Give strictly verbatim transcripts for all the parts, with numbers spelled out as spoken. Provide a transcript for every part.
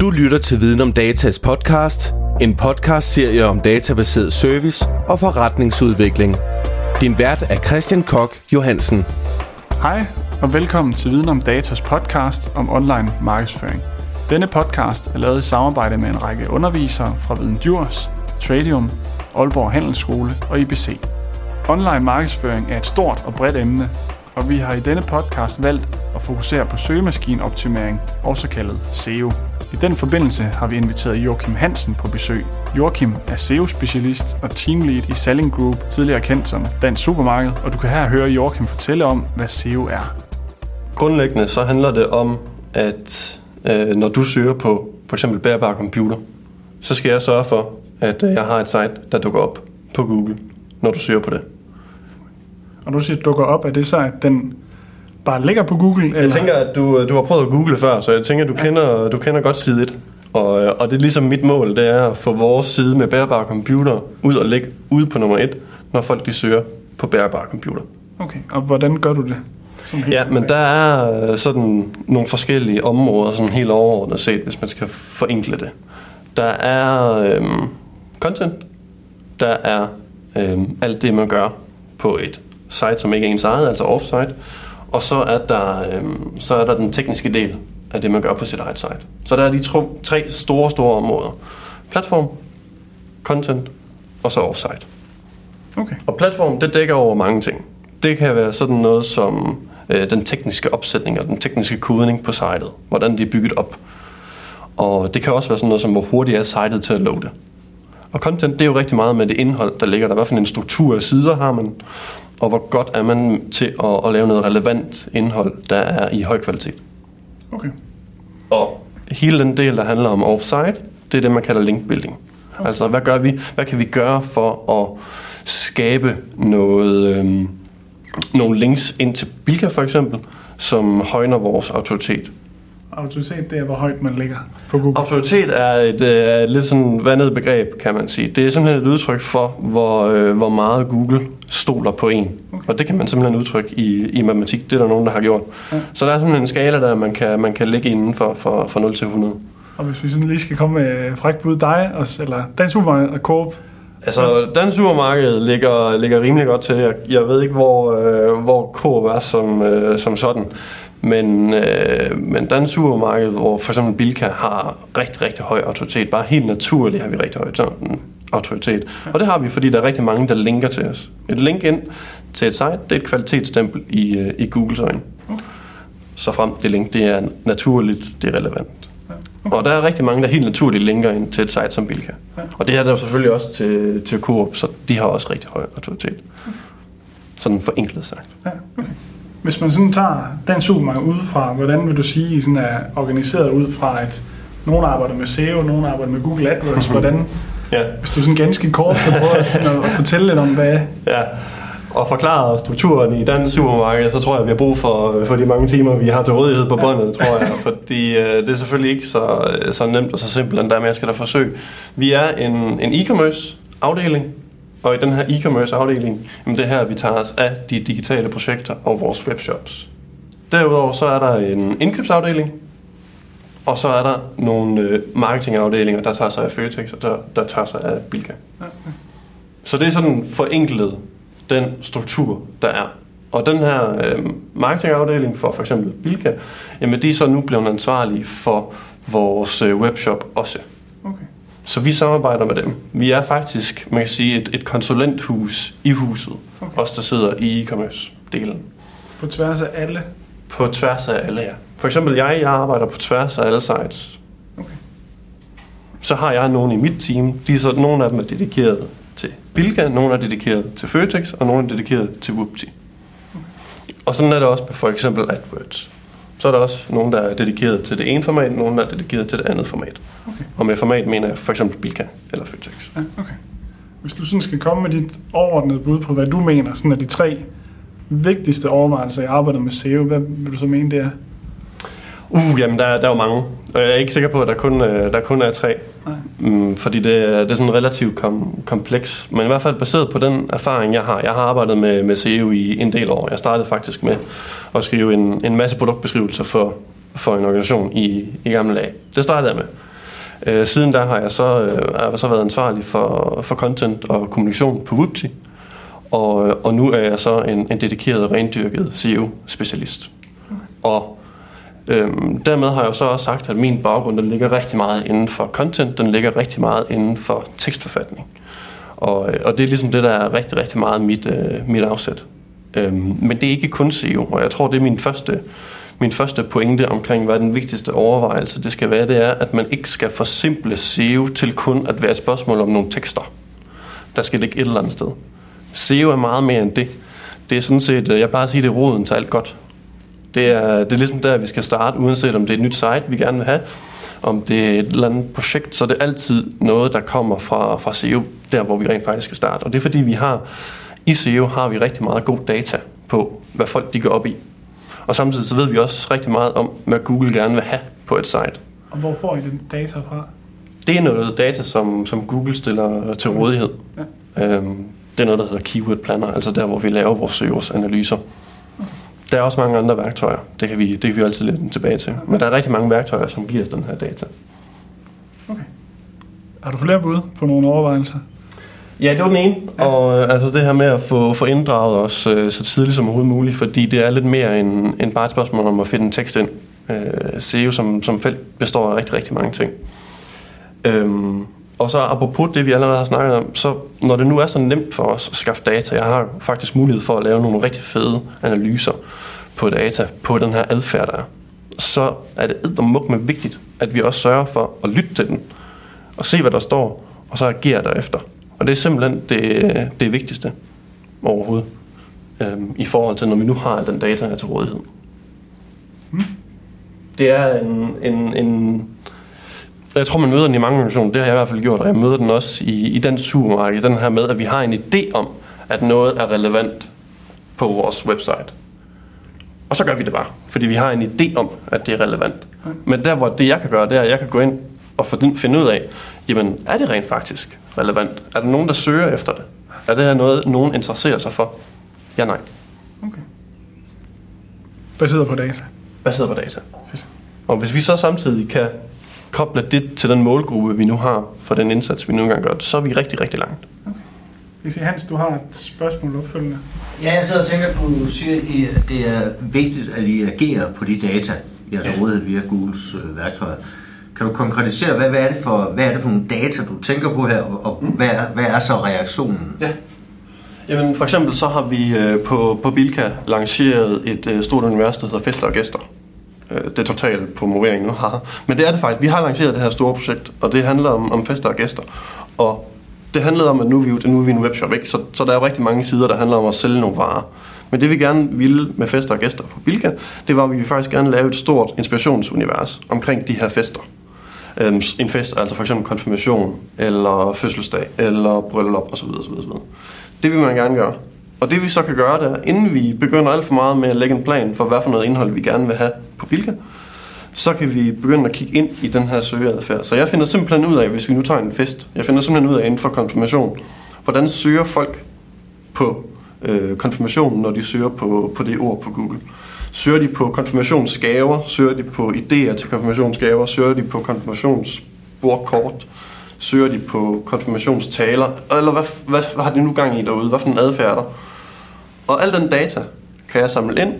Du lytter til Viden om Datas podcast, en podcastserie om databaseret service og forretningsudvikling. Din vært er Christian Kok Johansen. Hej og velkommen til Viden om Datas podcast om online markedsføring. Denne podcast er lavet i samarbejde med en række undervisere fra Viden Djurs, Tradium, Aalborg Handelsskole og I B C. Online markedsføring er et stort og bredt emne, og vi har i denne podcast valgt at fokusere på søgemaskineoptimering, også kaldet S E O. I den forbindelse har vi inviteret Joachim Hansen på besøg. Joachim er S E O-specialist og teamlead i Salling Group, tidligere kendt som Dansk Supermarked, og du kan her høre Joachim fortælle om, hvad S E O er. Grundlæggende så handler det om, at øh, når du søger på f.eks. bærbar computer, så skal jeg sørge for, at jeg har et site, der dukker op på Google, når du søger på det. Og du siger, at dukker op, er det så, at den bare ligger på Google? Eller? Jeg tænker, at du, du har prøvet at google før, så jeg tænker, at du, ja. kender, du kender godt side et. Og, og det er ligesom mit mål, det er at få vores side med bærbare computer ud og ligge ude på nummer et, når folk de søger på bærbare computer. Okay, og hvordan gør du det? Ja, men der er sådan nogle forskellige områder, sådan helt overordnet set, hvis man skal forenkle det. Der er øhm, content, der er øhm, alt det, man gør på et site, som ikke er ens eget, altså offsite. Og så er, der, øhm, så er der den tekniske del af det, man gør på sit eget site. Så der er de tro, tre store, store områder. Platform, content og så offsite. Okay. Og platform, det dækker over mange ting. Det kan være sådan noget som øh, den tekniske opsætning og den tekniske kodning på sitet. Hvordan det er bygget op. Og det kan også være sådan noget som, hvor hurtigt er sitet til at loade. Og content, det er jo rigtig meget med det indhold, der ligger der. Hvad for en struktur af sider har man? Og hvor godt er man til at, at lave noget relevant indhold, der er i høj kvalitet. Okay. Og hele den del, der handler om offsite, det er det, man kalder link building. Okay. Altså, hvad gør vi? Hvad kan vi gøre for at skabe noget, øhm, nogle links ind til Bilka, for eksempel, som højner vores autoritet? Autoritet, det er, hvor højt man ligger på Google. Autoritet er et øh, lidt sådan vandet begreb, kan man sige. Det er simpelthen et udtryk for, hvor, øh, hvor meget Google stoler på en. Okay. Og det kan man simpelthen udtrykke i, i matematik. Det er der nogen, der har gjort. Ja. Så der er simpelthen en skala, der man kan, man kan ligge inden for, for, for nul til hundrede. Og hvis vi sådan lige skal komme med fræk bud dig, og, eller Dansk Supermarked og Coop? Altså, Dansk Supermarked ligger, ligger rimelig godt til. Jeg, jeg ved ikke, hvor, øh, hvor Coop er som, øh, som sådan. Men, øh, men Dansk Supermarked, hvor for eksempel Bilka har rigtig, rigtig høj autoritet. Bare helt naturligt har vi rigtig høj autoritet. Og det har vi, fordi der er rigtig mange, der linker til os. Et link ind til et site, det er et kvalitetsstempel i, i Googles øjne. Okay. Så frem det link, det er naturligt, det er relevant. Okay. Og der er rigtig mange, der helt naturligt linker ind til et site som Bilka. Okay. Og det er der selvfølgelig også til, til Coop, så de har også rigtig høj autoritet. Okay. Sådan forenklet sagt. Okay. Hvis man sådan tager den supermarked udefra, hvordan vil du sige, sådan er organiseret ud fra, at nogen arbejder med S E O, nogen arbejder med Google AdWords, hvordan, ja. Hvis du sådan ganske kort kan prøve at fortælle lidt om, hvad... Ja, og forklare strukturen i den supermarked, så tror jeg, vi har brug for, for de mange timer, vi har til rådighed på båndet, ja. Tror jeg, fordi øh, det er selvfølgelig ikke så, så nemt og så simpelt, end dermed jeg skal da forsøge. Vi er en, en e-commerce afdeling. Og i den her e-commerce afdeling, jamen det er her, vi tager os af de digitale projekter og vores webshops. Derudover så er der en indkøbsafdeling, og så er der nogle marketingafdelinger, der tager sig af Føtex, og der, der tager sig af Bilka. Okay. Så det er sådan forenklet den struktur, der er. Og den her øh, marketingafdeling for f.eks. Bilka, jamen de er så nu blevet ansvarlige for vores øh, webshop også. Okay. Så vi samarbejder med dem. Vi er faktisk, man kan sige, et, et konsulenthus i huset. Okay. Os, der sidder i e-commerce-delen. På tværs af alle? På tværs af alle, ja. For eksempel jeg, jeg arbejder på tværs af alle sites. Okay. Så har jeg nogen i mit team. De er så, nogle af dem er dedikeret til Bilka, nogle er dedikeret til Føtex, og nogle er dedikeret til Wupti. Okay. Og sådan er det også med for eksempel AdWords. Så er der også nogen, der er dedikeret til det ene format, nogen, der er dedikeret til det andet format. Okay. Og med format mener jeg for eksempel Bilka eller Føtex. Ja, okay. Hvis du sådan skal komme med dit overordnede bud på, hvad du mener, sådan er de tre vigtigste overvejelser, jeg arbejder med S E O, hvad vil du så mene, det er? Uh, jamen, der, der er jo mange. Og jeg er ikke sikker på, at der kun, der kun er tre. Nej. Fordi det, det er sådan relativt kom, kompleks. Men i hvert fald baseret på den erfaring, jeg har. Jeg har arbejdet med, med S E O i en del år. Jeg startede faktisk med at skrive en, en masse produktbeskrivelser for, for en organisation i, i gamle dage. Det startede jeg med. Øh, siden der har jeg så, øh, har så været ansvarlig for, for content og kommunikation på Wupti, og, og nu er jeg så en, en dedikeret, rendyrket S E O-specialist. Og Øhm, dermed har jeg jo så også sagt, at min baggrund, den ligger rigtig meget inden for content, den ligger rigtig meget inden for tekstforfatning. Og, og det er ligesom det, der er rigtig, rigtig meget mit, øh, mit afsæt. Øhm, men det er ikke kun S E O, og jeg tror, det er min første, min første pointe omkring, hvad den vigtigste overvejelse det skal være, det er, at man ikke skal forsimple S E O til kun at være et spørgsmål om nogle tekster. Der skal ligge et eller andet sted. S E O er meget mere end det. Det er sådan set, jeg bare siger, det er roden til alt godt. Det er, det er ligesom der, vi skal starte, uanset om det er et nyt site, vi gerne vil have, om det er et eller andet projekt, så det er altid noget, der kommer fra, fra S E O, der hvor vi rent faktisk skal starte. Og det er fordi, vi har i S E O har vi rigtig meget god data på, hvad folk de går op i. Og samtidig så ved vi også rigtig meget om, hvad Google gerne vil have på et site. Og hvor får I den data fra? Det er noget data, som, som Google stiller til rådighed. Ja. Øhm, det er noget, der hedder Keyword Planner, altså der hvor vi laver vores søgeordsanalyser. Der er også mange andre værktøjer, det kan vi, det kan vi altid lidt tilbage til. Men der er rigtig mange værktøjer, som giver os den her data. Okay. Har du flere bud på nogle overvejelser? Ja, det var den ene. Ja. Og altså det her med at få, få inddraget os øh, så tidligt som overhovedet muligt, fordi det er lidt mere end, end bare et spørgsmål om at finde en tekst ind. Øh, S E O som, som felt består af rigtig, rigtig mange ting. Øhm, og så apropos det, vi allerede har snakket om, så når det nu er så nemt for os at skaffe data, jeg har faktisk mulighed for at lave nogle rigtig fede analyser på data, på den her adfærd, der er, så er det eddermukme vigtigt, at vi også sørger for at lytte til den, og se, hvad der står, og så agere derefter. Og det er simpelthen det, det vigtigste overhovedet, øhm, i forhold til, når vi nu har den data her til rådighed. Hmm. Det er en... en, en Jeg tror, man møder den i mange organisationer. Det har jeg i hvert fald gjort, og jeg møder den også i, i den supermarked. Den her med, at vi har en idé om, at noget er relevant på vores website. Og så gør vi det bare, fordi vi har en idé om, at det er relevant. Men der, hvor det jeg kan gøre, det er, at jeg kan gå ind og finde ud af, jamen, er det rent faktisk relevant? Er der nogen, der søger efter det? Er det her noget, nogen interesserer sig for? Ja, nej. Okay. Baseret på data. Baseret på data. Og hvis vi så samtidig kan kobler det til den målgruppe, vi nu har for den indsats, vi nu engang gør, så er vi rigtig, rigtig langt. Okay. Jeg siger, Hans, du har et spørgsmål opfølgende. Ja, jeg sidder og tænker, at du siger, at det er vigtigt, at I agerer på de data, I har til rådighed via Googles øh, værktøjer. Kan du konkretisere, hvad, hvad, er det for, hvad er det for nogle data, du tænker på her, og, og mm. hvad, hvad er så reaktionen? Ja. Jamen, for eksempel så har vi øh, på, på Bilka lanceret et øh, stort univers, der hedder Fester og Gæster. Det totale promovering nu har. Men det er det faktisk. Vi har lanceret det her store projekt, og det handler om, om fester og gæster. Og det handlede om, at nu er vi, nu er vi en webshop, ikke? Så, så der er jo rigtig mange sider, der handler om at sælge nogle varer. Men det vi gerne ville med fester og gæster på Bilka, det var, at vi ville faktisk gerne lave et stort inspirationsunivers omkring de her fester. Øhm, en fest, altså for eksempel konfirmation, eller fødselsdag, eller bryllup osv. osv., osv. Det vil man gerne gøre. Og det vi så kan gøre, det er, inden vi begynder alt for meget med at lægge en plan for, hvad for noget indhold vi gerne vil have på Bilka, så kan vi begynde at kigge ind i den her søgeadfærd. Så jeg finder simpelthen ud af, hvis vi nu tager en fest, jeg finder simpelthen ud af inden for konfirmation, hvordan søger folk på øh, konfirmationen, når de søger på, på det ord på Google. Søger de på konfirmationsgaver, søger de på idéer til konfirmationsgaver, søger de på konfirmationsbordkort, søger de på konfirmationstaler, eller hvad, hvad, hvad har de nu gang i derude, hvad for en adfærd der. Og al den data kan jeg samle ind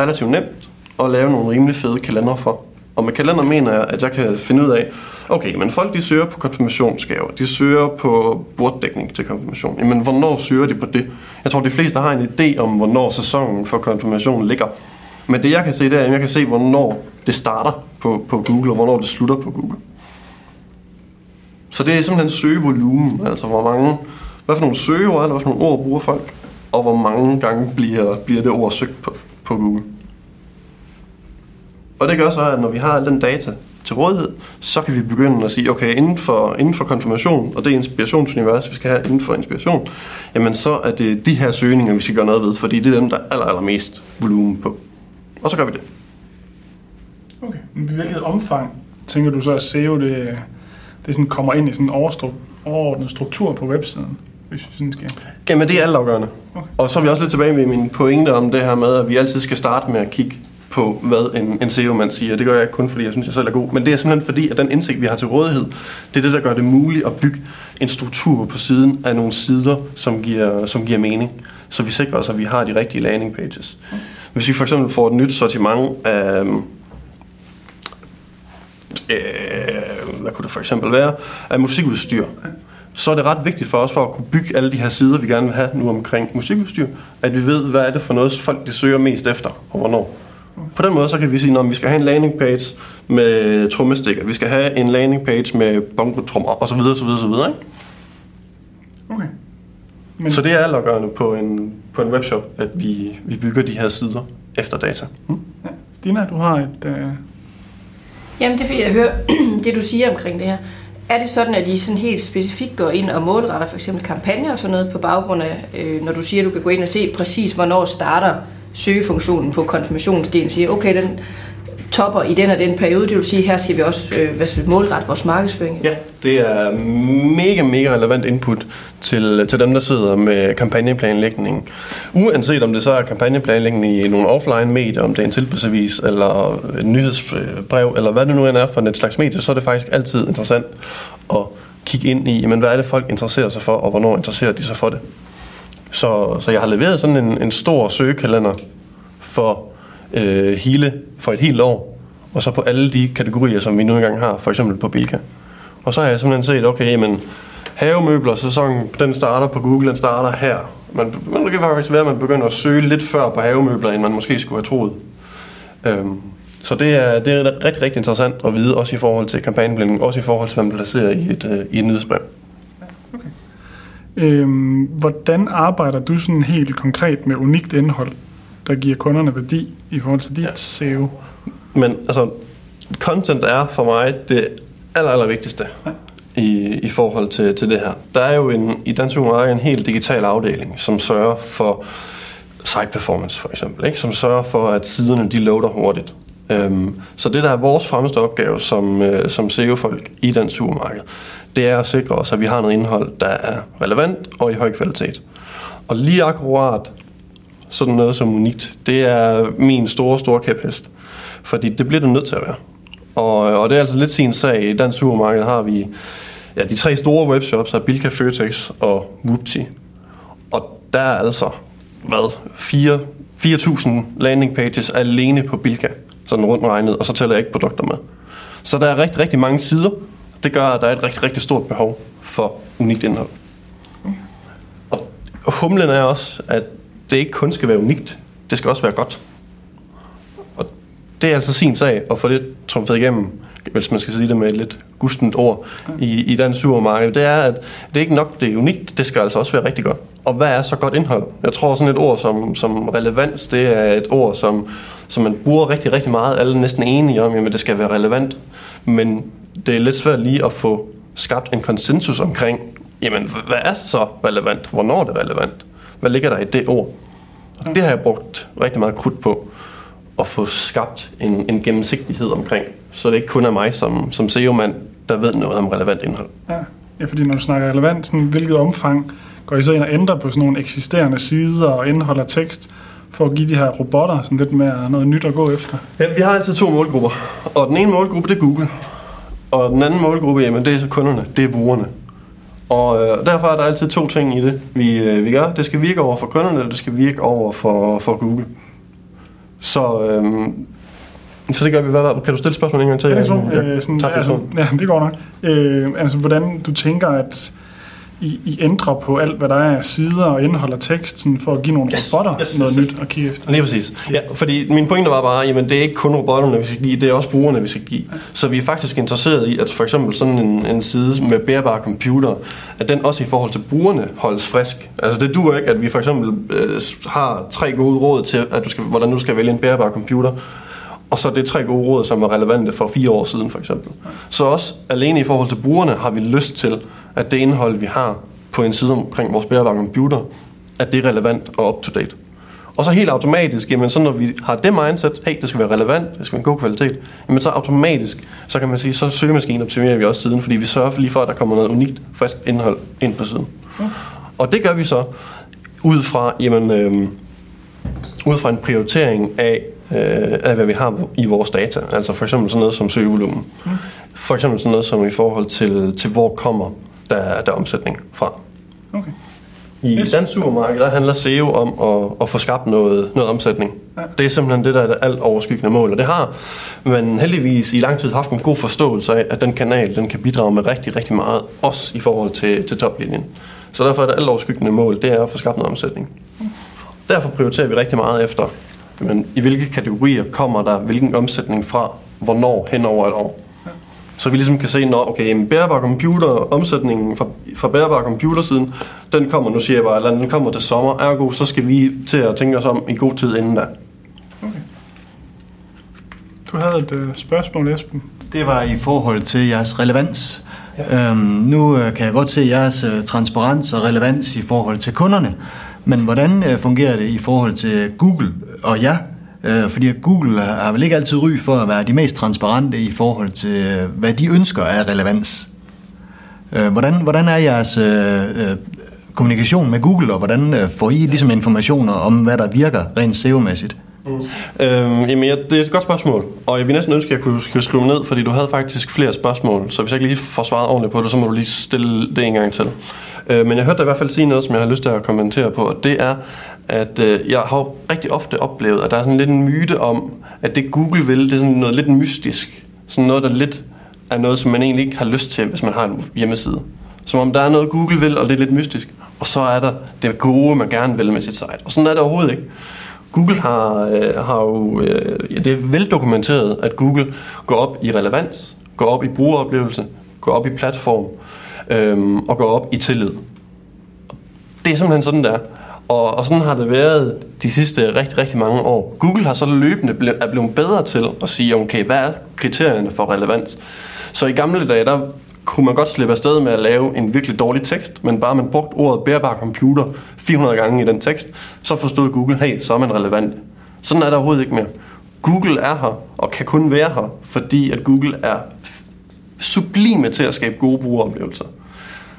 relativt nemt og lave nogle rimelig fede kalender for. Og med kalender mener jeg, at jeg kan finde ud af, okay, men folk de søger på konfirmationsgaver, de søger på borddækning til konfirmation. Jamen, hvornår søger de på det? Jeg tror, de fleste har en idé om, hvornår sæsonen for konfirmation ligger. Men det jeg kan se, det er, at jeg kan se, hvornår det starter på, på Google, og hvornår det slutter på Google. Så det er simpelthen søgevolumen, altså hvor mange, hvad for nogle søgeord, eller hvad for nogle ord bruger folk, og hvor mange gange bliver, bliver det ord søgt på, på Google. Og det gør så, at når vi har al den data til rådighed, så kan vi begynde at sige, okay, inden for, inden for konfirmation, og det inspirationsunivers, vi skal have inden for inspiration, jamen så er det de her søgninger, vi skal gøre noget ved, fordi det er dem, der er aller, allermest volumen på. Og så gør vi det. Okay, men i hvilket omfang tænker du så at S E O det... det sådan kommer ind i sådan en overordnet struktur på websiden, hvis vi sådan skal... Jamen, det er altafgørende. Okay. Og så er vi også lidt tilbage med mine pointe om det her med, at vi altid skal starte med at kigge på, hvad en, en S E O-mand siger. Det gør jeg ikke kun, fordi jeg synes, jeg selv er god. Men det er simpelthen fordi, at den indsigt, vi har til rådighed, det er det, der gør det muligt at bygge en struktur på siden af nogle sider, som giver, som giver mening. Så vi sikrer os, at vi har de rigtige landing pages. Hvis vi for eksempel får et nyt sortiment af... Øh, hvad kunne det for eksempel være? Af musikudstyr. Så er det ret vigtigt for os, for at kunne bygge alle de her sider, vi gerne vil have nu omkring musikudstyr, at vi ved, hvad er det for noget, folk de søger mest efter, og hvornår. På den måde så kan vi sige, at vi skal have en landing page med trommestikker, vi skal have en landing page med bongotrommer og så videre, så videre, så videre. Ikke? Okay. Men... Så det er allergørende på en på en webshop, at vi vi bygger de her sider efter data. Hmm? Ja. Stina, du har et. Øh... Jamen det er fordi jeg hører det du siger omkring det her. Er det sådan, at I sådan helt specifikt går ind og målretter for eksempel kampagner og sådan noget på baggrund af, øh, når du siger, at du kan gå ind og se præcis, hvornår starter søgefunktionen på konfirmationsdelen, siger, okay, den topper i den og den periode, det vil sige, her skal vi også øh, målrette vores markedsføring? Ja, det er mega, mega relevant input til, til dem, der sidder med kampagneplanlægning. Uanset om det så er kampagneplanlægning i nogle offline-medier, om det er en tilbudsavis eller et nyhedsbrev, eller hvad det nu end er for en slags medie, så er det faktisk altid interessant at kigge ind i, men hvad er det, folk interesserer sig for, og hvornår interesserer de sig for det? Så, så jeg har leveret sådan en, en stor søgekalender for, øh, hele, for et helt år, og så på alle de kategorier, som vi nu engang har, for eksempel på Bilka. Og så har jeg simpelthen set, okay, men havemøbler sæsonen, den starter på Google, den starter her. Man, men det kan faktisk være, at man begynder at søge lidt før på havemøbler, end man måske skulle have troet. Øhm, så det er, det er rigtig, rigtig interessant at vide, også i forhold til kampagneblanding, også i forhold til, hvad man placerer i et, øh, i et nyhedsbrev. Øhm, hvordan arbejder du sådan helt konkret med unikt indhold, der giver kunderne værdi i forhold til dit ja. S E O? Men altså, content er for mig det aller, aller vigtigste ja. i, i forhold til, til det her. Der er jo en, i Dansk Supermarked en helt digital afdeling, som sørger for site performance for eksempel, ikke? Som sørger for, at siderne de loader hurtigt. Øhm, så det, der er vores fremmeste opgave som, øh, som S E O-folk i Dansk Supermarked, det er at sikre os, at vi har noget indhold, der er relevant og i høj kvalitet. Og lige akkurat sådan noget som unikt, det er min store, store kæphest. Fordi det bliver det nødt til at være. Og, og det er altså lidt sin sag. I Dansk Supermarked har vi ja, de tre store webshops, er Bilka, Føtex og Wupti. Og der er altså, hvad, fire tusind landing pages alene på Bilka, sådan rundt regnet, og så tæller jeg ikke produkter med. Så der er rigtig, rigtig mange sider. Det gør, at der er et rigtig, rigtig stort behov for unikt indhold. Og humlen er også, at det ikke kun skal være unikt, det skal også være godt. Og det er altså sin sag at få det trumfet igennem, hvis man skal sige det med et lidt gustent ord i, i Dansk Supermarked. Det er, at det er ikke nok, det er unikt, det skal altså også være rigtig godt. Og hvad er så godt indhold? Jeg tror sådan et ord som, som relevans, det er et ord, som, som man bruger rigtig, rigtig meget. Alle er næsten enige om, at det skal være relevant, men det er lidt svært lige at få skabt en konsensus omkring, jamen, hvad er så relevant? Hvornår er det relevant? Hvad ligger der i det ord? Og det har jeg brugt rigtig meget krudt på, at få skabt en, en gennemsigtighed omkring, så det ikke kun er mig som, som S E O-mand, der ved noget om relevant indhold. Ja, ja, fordi når du snakker relevant, sådan, hvilket omfang går I så ind og ændrer på sådan nogle eksisterende sider og indhold af tekst, for at give de her robotter sådan lidt mere noget nyt at gå efter? Ja, vi har altid to målgrupper, og den ene målgruppe, det er Google. Og den anden målgruppe, jamen, det er så kunderne, det er brugerne. Og øh, derfor er der altid to ting i det, vi, øh, vi gør. Det skal virke over for kunderne, og det skal virke over for, for Google. Så, øh, så det gør vi. Hvad, kan du stille spørgsmål en gang til? Ja, så, øh, sådan, tak, altså, ja, det går nok. Øh, altså, hvordan du tænker, at I, I ændrer på alt, hvad der er sider og indhold og tekst, sådan for at give nogle yes, robotter yes, noget yes, nyt at kigge efter. Lige præcis. Ja, fordi min pointe var bare, jamen det er ikke kun robotterne, vi skal give, det er også brugerne, vi skal give. Ja. Så vi er faktisk interesseret i, at for eksempel sådan en, en side med bærbare computer, at den også i forhold til brugerne holdes frisk. Altså det duer ikke, at vi for eksempel øh, har tre gode råd til, at du skal, hvordan du skal vælge en bærbare computer, og så det er tre gode råd, som var relevante for fire år siden for eksempel. Ja. Så også alene i forhold til brugerne har vi lyst til, at det indhold, vi har på en side omkring vores bærbare computer, at det er relevant og up-to-date. Og så helt automatisk, jamen så når vi har det mindset, hey, det skal være relevant, det skal være en god kvalitet, jamen så automatisk, så kan man sige, så søgemaskinen optimerer vi også siden, fordi vi sørger for lige for, at der kommer noget unikt, frisk indhold ind på siden. Ja. Og det gør vi så ud fra, jamen, øh, ud fra en prioritering af, øh, af hvad vi har i vores data. Altså for eksempel sådan noget som søgevolumen. Mm. For eksempel sådan noget som i forhold til, til hvor kommer der, der omsætning fra. Okay. I Dansk Supermarked, der handler S E O om at, at få skabt noget, noget omsætning. Ja. Det er simpelthen det, der er det alt overskyggende mål, og det har man heldigvis i lang tid haft en god forståelse af, at den kanal den kan bidrage med rigtig, rigtig meget, også i forhold til, til toplinjen. Så derfor er det alt overskyggende mål, det er at få skabt noget omsætning. Derfor prioriterer vi rigtig meget efter, men i hvilke kategorier kommer der hvilken omsætning fra, hvornår hen over et år. Så vi ligesom kan se, når okay, bærbare computer, omsætningen fra, fra bærbare computersiden, den kommer, nu siger jeg bare, eller den kommer til sommer, ergo, så skal vi til at tænke os om en god tid inden da. Okay. Du havde et øh, spørgsmål, Esben. Det var i forhold til jeres relevans. Ja. Øhm, nu øh, kan jeg godt se jeres øh, transparens og relevans i forhold til kunderne, men hvordan øh, fungerer det i forhold til Google og jer? Fordi Google har vel ikke altid ry for at være de mest transparente i forhold til, hvad de ønsker af relevans. Hvordan, hvordan er jeres øh, kommunikation med Google, og hvordan får I ligesom informationer om, hvad der virker rent S E O-mæssigt? Mm. Øhm, jamen, det er et godt spørgsmål, og jeg vil næsten ønske, at jeg kunne, kunne skrive ned, fordi du havde faktisk flere spørgsmål, så hvis jeg ikke lige får svaret ordentligt på det, så må du lige stille det en gang til. Øh, men jeg hørte dig i hvert fald sige noget, som jeg har lyst til at kommentere på, og det er, at øh, jeg har rigtig ofte oplevet, at der er sådan lidt en myte om, at det Google vil, det er sådan noget lidt mystisk, sådan noget, der lidt er noget, som man egentlig ikke har lyst til, hvis man har en hjemmeside. Som om der er noget, Google vil, og det er lidt mystisk, og så er der det gode, man gerne vil med sit site, og sådan er det overhovedet ikke. Google har, øh, har jo, øh, ja, det er veldokumenteret, at Google går op i relevans, går op i brugeroplevelse, går op i platform øhm, og går op i tillid. Det er simpelthen sådan, der. Og, og sådan har det været de sidste rigtig, rigtig mange år. Google har så løbende ble, er blevet bedre til at sige, okay, hvad er kriterierne for relevans? Så i gamle dage, der kunne man godt slippe afsted med at lave en virkelig dårlig tekst, men bare man brugte ordet bærbar computer fire hundrede gange i den tekst, så forstod Google, hey, så er man relevant. Sådan er der overhovedet ikke mere. Google er her, og kan kun være her, fordi at Google er sublime til at skabe gode brugeroplevelser.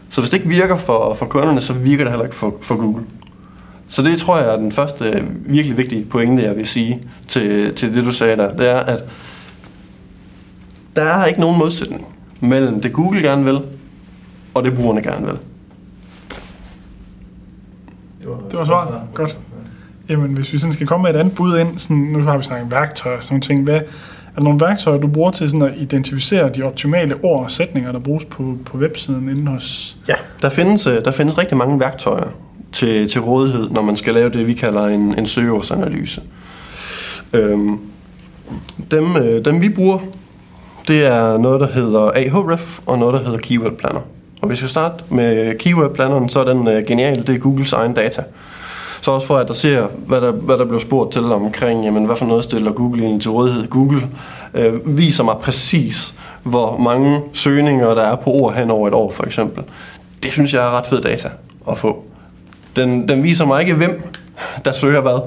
Så hvis det ikke virker for, for kunderne, så virker det heller ikke for, for Google. Så det tror jeg er den første virkelig vigtige pointe, jeg vil sige til, til det, du sagde der. Det er, at der er ikke nogen modsætning mellem det Google gerne vil, og det brugerne gerne vil. Det var svaret. Godt. Jamen, hvis vi sådan skal komme med et andet bud ind, sådan, nu har vi snakket værktøjer og sådan nogle ting. Hvad, er der nogle værktøjer, du bruger til sådan at identificere de optimale ord og sætninger, der bruges på, på websiden inde hos? Ja, der findes, der findes rigtig mange værktøjer til, til rådighed, når man skal lave det, vi kalder en, en søgeordsanalyse. Øhm, dem, dem vi bruger, det er noget, der hedder Ahrefs, og noget, der hedder Keyword Planner. Og hvis jeg starter med Keyword Planneren, så er den øh, genial. Det er Googles egen data. Så også for at adressere, hvad der, hvad der blev spurgt til omkring, jamen, hvad for noget stiller Google egentlig til rådighed. Google øh, viser mig præcis, hvor mange søgninger, der er på ord hen over et år, for eksempel. Det synes jeg er ret fed data at få. Den, den viser mig ikke, hvem der søger hvad,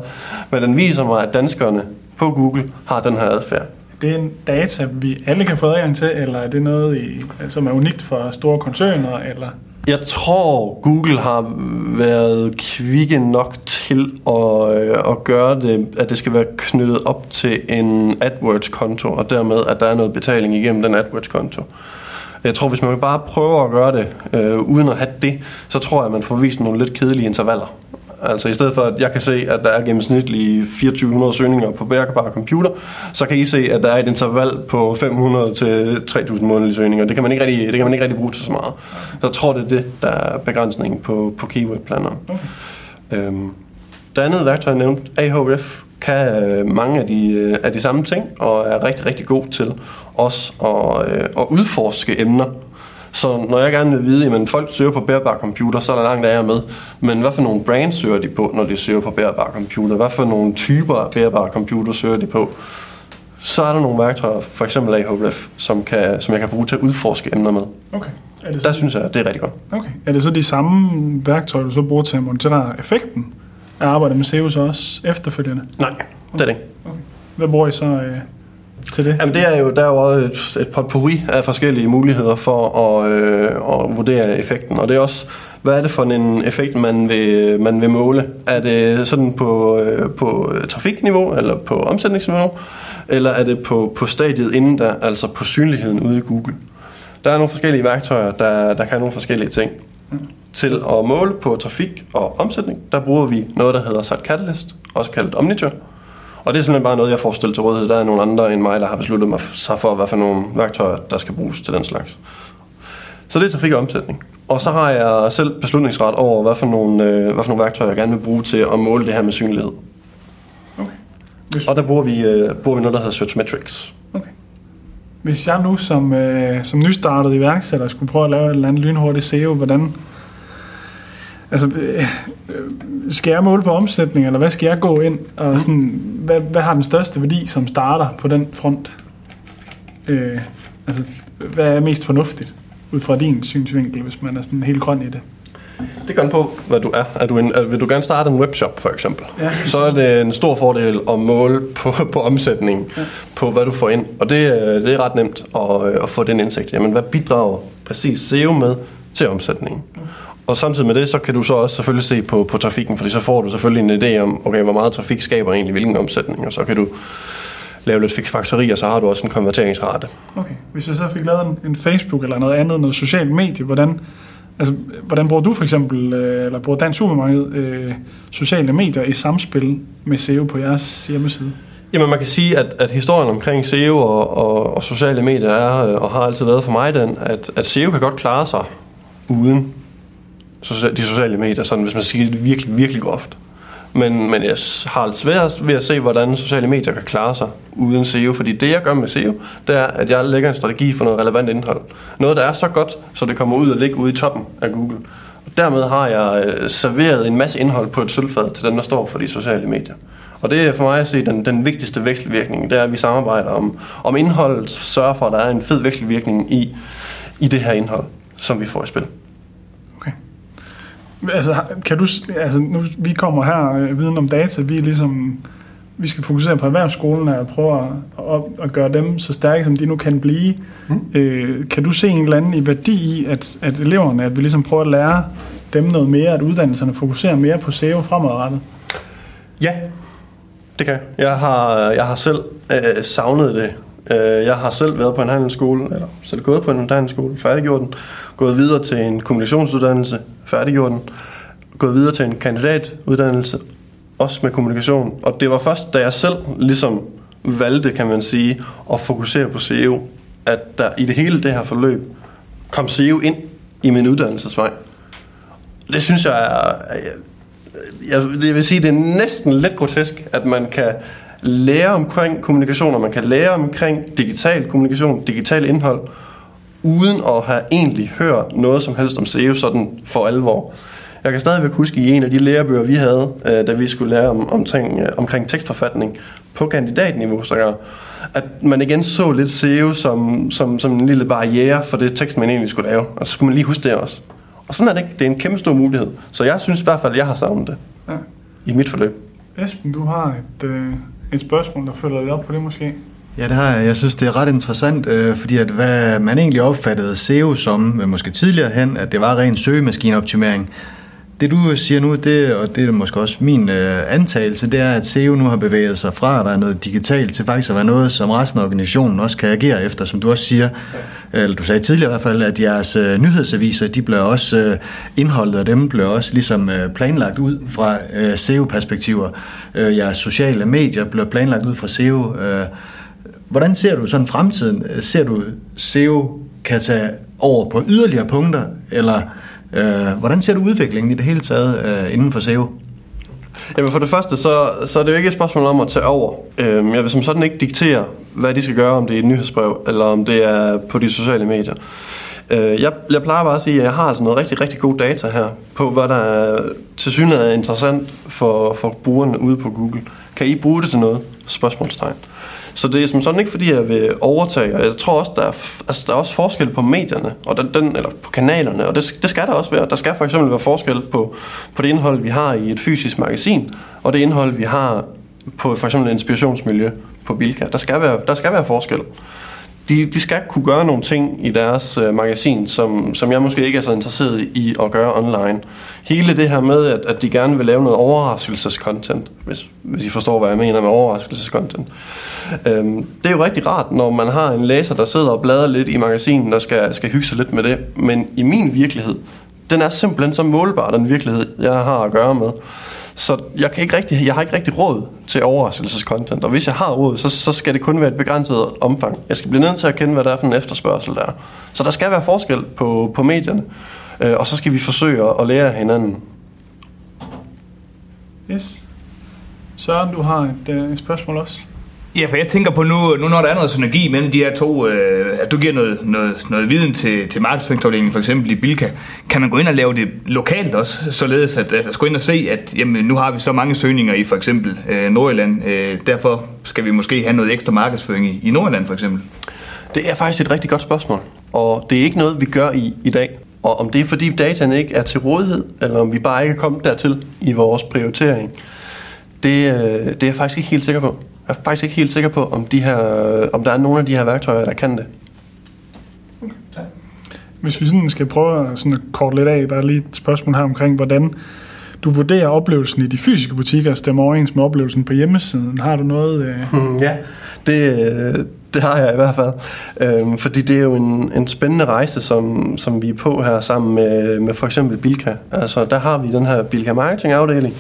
men den viser mig, at danskerne på Google har den her adfærd. Det er en data, vi alle kan få adgang til, eller er det noget, i, som er unikt for store koncerner? Eller? Jeg tror, Google har været kvikke nok til at, at gøre det, at det skal være knyttet op til en AdWords-konto, og dermed, at der er noget betaling igennem den AdWords-konto. Jeg tror, hvis man bare prøver at gøre det, øh, uden at have det, så tror jeg, at man får vist nogle lidt kedelige intervaller. Altså i stedet for, at jeg kan se, at der er gennemsnitlige to tusind fire hundrede søgninger på bærbare computer, så kan I se, at der er et interval på fem hundrede til tre tusind månedlige søgninger. Det kan man ikke rigtig, det kan man ikke rigtig bruge til så meget. Så jeg tror, det er det, der er begrænsningen på, på Keyword Planner. Okay. Øhm, det andet værktøj, jeg nævnte, Ahrefs, kan øh, mange af de, øh, af de samme ting, og er rigtig, rigtig god til også at, øh, at udforske emner. Så når jeg gerne vil vide, jamen folk søger på bærbare computer, så er der langt af jer med. Men hvad for nogle brands søger de på, når de søger på bærbare computer? Hvad for nogle typer af bærbare computer søger de på? Så er der nogle værktøjer, for eksempel Ahrefs, som, kan, som jeg kan bruge til at udforske emner med. Okay. Er det så... Der synes jeg, det er rigtig godt. Okay. Er det så de samme værktøjer, du så bruger til at monitorere effekten af arbejdet med S E O så også efterfølgende? Nej, det er det ikke. Okay. Hvad bruger I så... Øh... til det? Jamen det er jo, der er jo et, et potpourri af forskellige muligheder for at, øh, at vurdere effekten, og det er også Hvad er det for en effekt, man vil, man vil måle? Er det sådan på, på trafikniveau, eller på omsætningsniveau, eller er det på, på stadiet inden der, altså på synligheden ude i Google? Der er nogle forskellige værktøjer, der, der kan nogle forskellige ting. Til at måle på trafik og omsætning, der bruger vi noget, der hedder SatCatalyst, også kaldet Omniture. Og det er simpelthen bare noget, jeg får stillet til rådighed. Der er nogle andre end mig, der har besluttet mig sig for, hvad for nogle værktøjer, der skal bruges til den slags. Så det er trafik og omsætning. Og så har jeg selv beslutningsret over, hvad for nogle, øh, hvad for nogle værktøjer, jeg gerne vil bruge til at måle det her med synlighed. Okay. Hvis... Og der bruger vi, øh, bruger vi noget, der hedder Searchmetrics. Okay. Hvis jeg nu som, øh, som nystartet iværksætter skulle prøve at lave et eller andet lynhurtigt S E O, hvordan... Altså, skal jeg måle på omsætning, eller hvad skal jeg gå ind, og sådan, hvad, hvad har den største værdi, som starter på den front? Øh, altså, hvad er mest fornuftigt, ud fra din synsvinkel, hvis man er sådan helt grøn i det? Det går an på, hvad du er. er, du en, er vil du gerne starte en webshop, for eksempel, ja. Så er det en stor fordel at måle på, på omsætningen, ja. På hvad du får ind, og det, det er ret nemt at, at få den indsigt. Jamen, hvad bidrager præcis S E O med til omsætningen? Ja. Og samtidig med det, så kan du så også selvfølgelig se på, på trafikken, fordi så får du selvfølgelig en idé om, okay, hvor meget trafik skaber egentlig hvilken omsætning, og så kan du lave lidt fiksfakseri, og så har du også en konverteringsrate. Okay, hvis jeg så fik lavet en, en Facebook eller noget andet, noget socialt medie, hvordan, altså, hvordan bruger du for eksempel, eller bruger Dansk Supermarked øh, sociale medier i samspil med S E O på jeres hjemmeside? Jamen, man kan sige, at, at historien omkring S E O og, og, og sociale medier er, og har altid været for mig den, at, at S E O kan godt klare sig uden de sociale medier, sådan, hvis man siger det virkelig, virkelig groft. Men, men jeg har det sværest ved at se, hvordan sociale medier kan klare sig uden S E O, fordi det, jeg gør med S E O, det er, at jeg lægger en strategi for noget relevant indhold. Noget, der er så godt, så det kommer ud og ligger ude i toppen af Google. Og dermed har jeg serveret en masse indhold på et sølvfad til dem, der står for de sociale medier. Og det er for mig at se den, den vigtigste vekselvirkning, det er, at vi samarbejder om, om indholdet, sørger for, at der er en fed vekselvirkning i, i det her indhold, som vi får i spil. Altså, kan du, altså nu, vi kommer her, Viden om Data, vi, er ligesom, vi skal fokusere på erhvervsskolen og prøve at, at, at gøre dem så stærke, som de nu kan blive. Mm. Øh, kan du se en eller anden i værdi i, at, at eleverne, at vi ligesom prøver at lære dem noget mere, at uddannelserne fokuserer mere på S E O fremadrettet? Ja, det kan jeg. Jeg har, jeg har selv øh, savnet det. Jeg har selv været på en handelsskole, eller selv gået på en handelsskole, færdiggjort den, gået videre til en kommunikationsuddannelse, færdiggjort den, gået videre til en kandidatuddannelse, også med kommunikation. Og det var først, da jeg selv ligesom valgte, kan man sige, at fokusere på S E O, at der i det hele det her forløb kom S E O ind i min uddannelsesvej. Det synes jeg er... Jeg vil sige, det er næsten lidt grotesk, at man kan... lære omkring kommunikation, og man kan lære omkring digital kommunikation, digital indhold, uden at have egentlig hørt noget som helst om S E O sådan for alvor. Jeg kan stadigvæk huske i en af de lærebøger, vi havde, da vi skulle lære om, om ting, omkring tekstforfatning på kandidatniveau, så at man igen så lidt S E O som, som, som en lille barriere for det tekst, man egentlig skulle lave. Og så skulle man lige huske det også. Og sådan er det ikke. Det er en kæmpe stor mulighed. Så jeg synes i hvert fald, at jeg har savnet det ja. I mit forløb. Esben, du har et... Øh Et spørgsmål, der følger lidt op på det måske? Ja, det har jeg. Jeg synes, det er ret interessant, øh, fordi at hvad man egentlig opfattede S E O som, øh, måske tidligere hen, at det var ren søgemaskineoptimering. Det du siger nu, det, og det er måske også min øh, antagelse, det er, at S E O nu har bevæget sig fra at være noget digitalt til faktisk at være noget, som resten af organisationen også kan agere efter, som du også siger, okay. Eller du sagde tidligere i hvert fald, at jeres øh, nyhedsaviser, de bliver også øh, indholdet af dem, bliver også ligesom øh, planlagt ud fra øh, S E O-perspektiver. Øh, jeres sociale medier bliver planlagt ud fra S E O. Øh. Hvordan ser du sådan fremtiden? Ser du S E O kan tage over på yderligere punkter, eller... Hvordan ser du udviklingen i det hele taget uh, inden for S E O? Jamen for det første, så, så er det jo ikke et spørgsmål om at tage over. Øhm, jeg vil som sådan ikke diktere, hvad de skal gøre, om det er et nyhedsbrev, eller om det er på de sociale medier. Øh, jeg, jeg plejer bare at sige, at jeg har altså noget rigtig, rigtig god data her, på hvad der tilsyneladende er interessant for, for brugerne ude på Google. Kan I bruge det til noget? Spørgsmålstegn. Så det er som sådan ikke, fordi jeg vil overtage, og jeg tror også, der er, altså, der er også forskel på medierne, og den, eller på kanalerne, og det, det skal der også være. Der skal for eksempel være forskel på, på det indhold, vi har i et fysisk magasin, og det indhold, vi har på for eksempel et inspirationsmiljø på Bilka. Der skal være, der skal være forskel. de, de skal kunne gøre nogle ting i deres øh, magasin, som, som jeg måske ikke er så interesseret i at gøre online. Hele det her med, at, at de gerne vil lave noget overraskelsescontent, hvis, hvis I forstår, hvad jeg mener med overraskelsescontent. Øhm, det er jo rigtig rart, når man har en læser, der sidder og bladrer lidt i magasinen, der skal, skal hygge sig lidt med det. Men i min virkelighed, den er simpelthen så målbar, den virkelighed, jeg har at gøre med. Så jeg, kan ikke rigtig, jeg har ikke rigtig råd til overraskelsescontent. Og hvis jeg har råd, så, så skal det kun være et begrænset omfang. Jeg skal blive nødt til at kende, hvad der er for en efterspørgsel der. Så der skal være forskel på, på medierne. øh, Og så skal vi forsøge at lære af hinanden. Yes. Søren, du har et, øh, et spørgsmål også. Ja, for jeg tænker på nu, nu når der er noget synergi mellem de her to, øh, at du giver noget, noget, noget viden til, til markedsføringsafdelingen, for eksempel i Bilka, kan man gå ind og lave det lokalt også, således at altså, gå ind og se, at jamen, nu har vi så mange søgninger i for eksempel øh, Nordjylland, øh, derfor skal vi måske have noget ekstra markedsføring i, i Nordjylland for eksempel? Det er faktisk et rigtig godt spørgsmål, og det er ikke noget, vi gør i, i dag. Og om det er fordi dataen ikke er til rådighed, eller om vi bare ikke er kommet dertil i vores prioritering, det, øh, det er jeg faktisk ikke helt sikker på. Jeg er faktisk ikke helt sikker på, om, de her, om der er nogle af de her værktøjer, der kan det. Hvis vi sådan skal prøve sådan at korte lidt af, der er lige et spørgsmål her omkring, hvordan du vurderer oplevelsen i de fysiske butikker stemmer overens med oplevelsen på hjemmesiden. Har du noget? Øh... Hmm, ja, det, det har jeg i hvert fald. Øhm, fordi det er jo en, en spændende rejse, som, som vi er på her sammen med, med for eksempel Bilka. Altså, der har vi den her Bilka marketingafdeling.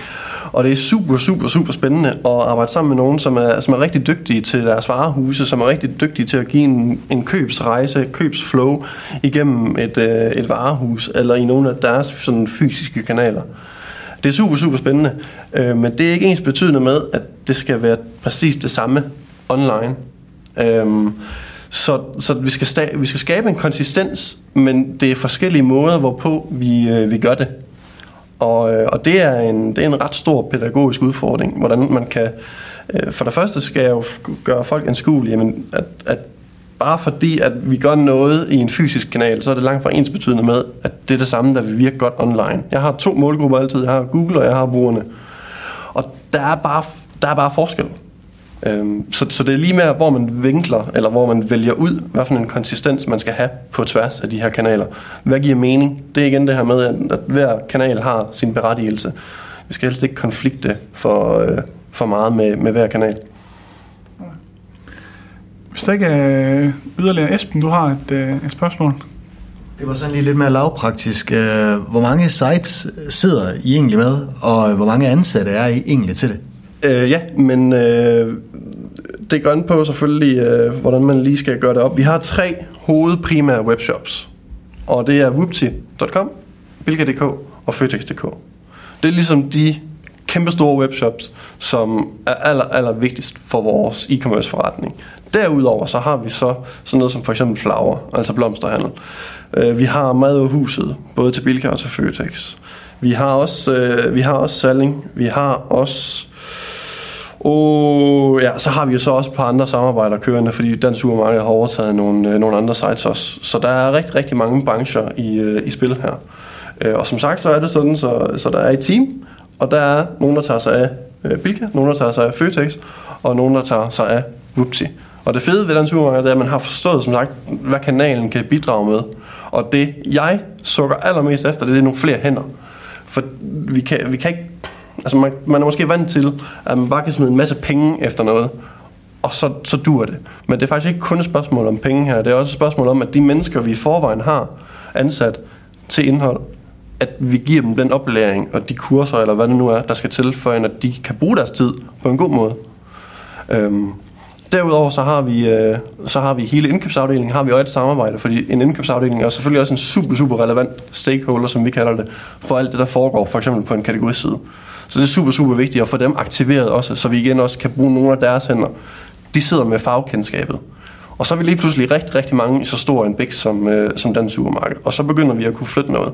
Og det er super, super, super spændende at arbejde sammen med nogen, som er, som er rigtig dygtige til deres varehuse, som er rigtig dygtige til at give en, en købsrejse, købsflow igennem et, øh, et varehus, eller i nogle af deres sådan, fysiske kanaler. Det er super, super spændende, øh, men det er ikke ens betydende med, at det skal være præcis det samme online. Øh, så så vi, skal sta- vi skal skabe en konsistens, men det er forskellige måder, hvorpå vi, øh, vi gør det. Og, og det, er en, det er en ret stor pædagogisk udfordring, hvordan man kan... Øh, for det første skal jeg jo gøre folk anskuelige, men at, at bare fordi, at vi gør noget i en fysisk kanal, så er det langt fra ens betydende med, at det er det samme, der vil virke godt online. Jeg har to målgrupper altid. Jeg har Google, og jeg har brugerne. Og der er bare, der er bare forskel. Øhm, så, så det er lige med, hvor man vinkler, eller hvor man vælger ud, hvad for en konsistens man skal have på tværs af de her kanaler. Hvad giver mening? Det er igen det her med, at hver kanal har sin berettigelse. Vi skal helst ikke konflikte for, øh, for meget med, med hver kanal. Hvis der ikke er yderligere, Esben, du har et, et spørgsmål. Det var sådan lige lidt mere lavpraktisk. Hvor mange sites sidder I egentlig med, og hvor mange ansatte er I egentlig til det? Øh, ja, men øh, det går an på selvfølgelig, øh, hvordan man lige skal gøre det op. Vi har tre hovedprimære webshops, og det er wupti punktum com, bilka punktum d k og føtex punktum d k. Det er ligesom de kæmpestore webshops, som er aller, aller vigtigst for vores e-commerce forretning. Derudover så har vi så sådan noget som for eksempel Flower, altså blomsterhandel. Øh, vi har madhuset, både til Bilka og til Føtex. Vi har også, øh, vi har også Salling, vi har også... Og ja, så har vi jo så også et par andre samarbejder kørende, fordi Dansk Supermarked har overtaget nogle, nogle andre sites også. Så der er rigtig, rigtig mange brancher i, i spil her. Og som sagt, så er det sådan, så, så der er et team, og der er nogen, der tager sig af Bilka, nogen, der tager sig af Føtex, og nogen, der tager sig af Wupti. Og det fede ved Dansk Supermarked, det er, at man har forstået, som sagt, hvad kanalen kan bidrage med. Og det, jeg sukker allermest efter, det er nogle flere hænder. For vi kan, vi kan ikke... Altså man, man er måske vant til, at man bare kan smide en masse penge efter noget, og så, så dur det. Men det er faktisk ikke kun et spørgsmål om penge her, det er også et spørgsmål om, at de mennesker, vi i forvejen har ansat til indhold, at vi giver dem den oplæring og de kurser, eller hvad det nu er, der skal til, for at de kan bruge deres tid på en god måde. Øhm, derudover så har, vi, øh, så har vi hele indkøbsafdelingen, har vi også et samarbejde, fordi en indkøbsafdeling er selvfølgelig også en super, super relevant stakeholder, som vi kalder det, for alt det, der foregår, for eksempel på en kategoriside. Så det er super, super vigtigt at få dem aktiveret også, så vi igen også kan bruge nogle af deres hænder. De sidder med fagkendskabet. Og så er vi lige pludselig rigtig, rigtig mange i så stor en bæk som, øh, som Dansk Supermarked. Og så begynder vi at kunne flytte noget.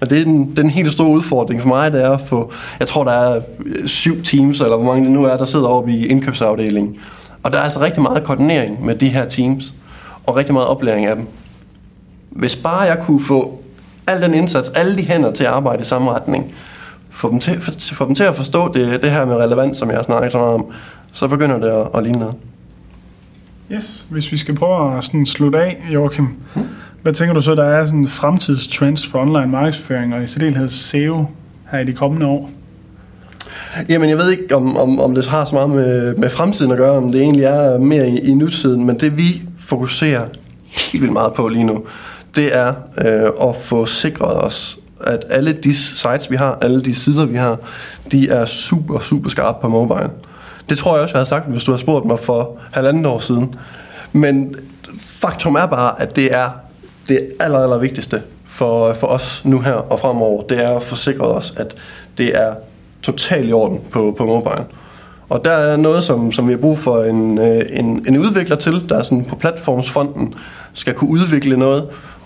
Og det er den, den helt store udfordring for mig, det er at få, jeg tror der er syv teams, eller hvor mange det nu er, der sidder oppe i indkøbsafdelingen. Og der er altså rigtig meget koordinering med de her teams, og rigtig meget oplæring af dem. Hvis bare jeg kunne få al den indsats, alle de hænder til at arbejde i samme retning, Få dem, til, for, for dem til at forstå det, det her med relevans, som jeg har snakket så meget om, så begynder det at, at ligne noget. Yes, hvis vi skal prøve at sådan slutte af, Joachim, hmm? hvad tænker du så, der er sådan fremtidstrends for online markedsføring og i særdeleshed S E O her i de kommende år? Jamen, jeg ved ikke, om, om, om det har så meget med, med fremtiden at gøre, om det egentlig er mere i, i nutiden, men det vi fokuserer helt vildt meget på lige nu, det er øh, at få sikret os, at alle de sites, vi har, alle de sider, vi har, de er super, super skarpe på mobile. Det tror jeg også, jeg havde sagt, hvis du havde spurgt mig for halvandet år siden. Men faktum er bare, at det er det aller, aller vigtigste for, for os nu her og fremover. Det er at få sikret os, at det er totalt i orden på, på mobile. Og der er noget, som, som vi har brug for en, en, en udvikler til, der er sådan på platformsfronten, skal kunne udvikle noget.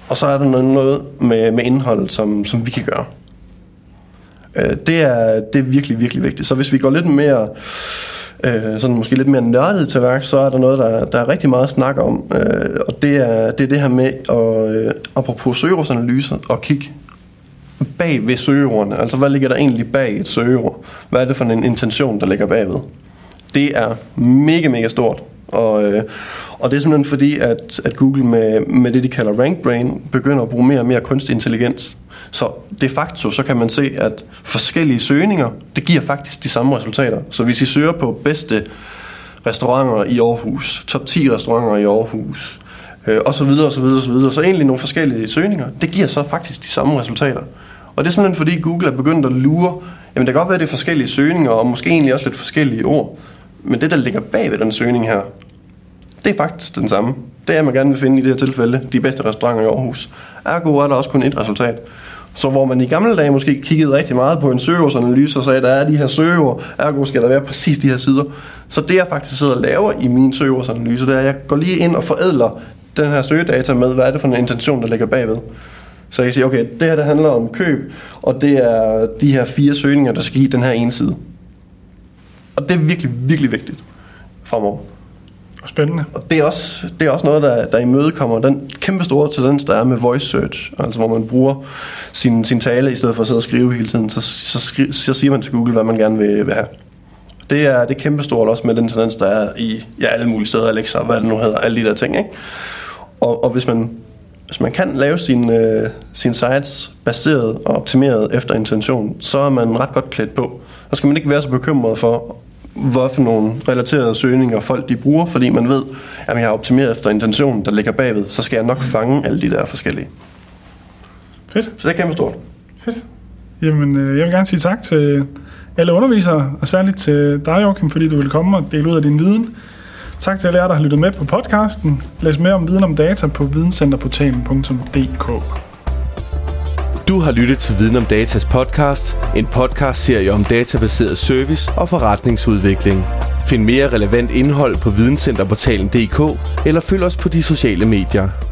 Og så er der noget, noget med, med indholdet, som, som vi kan gøre. Det er, det er virkelig, virkelig vigtigt. Så hvis vi går lidt mere, øh, sådan måske lidt mere nørdet til værk, så er der noget, der, der er rigtig meget at snakke om. Øh, og det er, det er det her med, at, øh, apropos søgeordsanalyser, at kigge bag ved søgeordene. Altså, hvad ligger der egentlig bag et søgeord? Hvad er det for en intention, der ligger bagved? Det er mega, mega stort. Og, øh, og det er simpelthen fordi, at, at Google med, med det, de kalder RankBrain, begynder at bruge mere og mere kunstig intelligens. Så de facto, så kan man se, at forskellige søgninger, det giver faktisk de samme resultater. Så hvis I søger på bedste restauranter i Aarhus, top ti restauranter i Aarhus, øh, og så videre, og så videre, og så videre, så egentlig nogle forskellige søgninger, det giver så faktisk de samme resultater. Og det er simpelthen fordi, Google er begyndt at lure, jamen der kan godt være, det er forskellige søgninger, og måske egentlig også lidt forskellige ord. Men det, der ligger bag ved den søgning her, det er faktisk den samme. Det er, man gerne vil finde i det her tilfælde, de bedste restauranter i Aarhus. Ergo er der også kun et resultat. Så hvor man i gamle dage måske kiggede rigtig meget på en søgeordsanalyse og sagde, der er de her søgeord, ergo skal der være præcis de her sider. Så det, jeg faktisk sidder og laver i min søgeordsanalyse, det er, at jeg går lige ind og forædler den her søgedata med, hvad er det for en intention, der ligger bagved. Så jeg kan sige, okay, det her det handler om køb, og det er de her fire søgninger, der skal give den her ene side. Og det er virkelig, virkelig vigtigt fremover. Spændende. Og det er også, det er også noget, der, der imødekommer den kæmpe store tendens, der er med voice search. Altså hvor man bruger sin, sin tale i stedet for at sidde og skrive hele tiden. Så, så, skri, så siger man til Google, hvad man gerne vil, vil have. Det er, det er kæmpe stort også med den tendens, der er i ja, alle mulige steder. Alexa, hvad det nu hedder, alle de der ting. Ikke? Og, og hvis, man, hvis man kan lave sine øh, sin sites baseret og optimeret efter intention, så er man ret godt klædt på. Og skal man ikke være så bekymret for, hvorfor nogle relaterede søgninger folk de bruger, fordi man ved, at jeg har optimeret efter intentionen, der ligger bagved, så skal jeg nok fange alle de der forskellige. Fedt. Så det er kæmpe stort. Fedt. Jamen, jeg vil gerne sige tak til alle undervisere, og særligt til dig, Joachim, fordi du vil komme og dele ud af din viden. Tak til alle jer, der har lyttet med på podcasten. Læs mere om viden om data på videncenterportalen punktum d k. Du har lyttet til Viden om Datas podcast, en podcastserie om databaseret service og forretningsudvikling. Find mere relevant indhold på videncenterportalen punktum d k eller følg os på de sociale medier.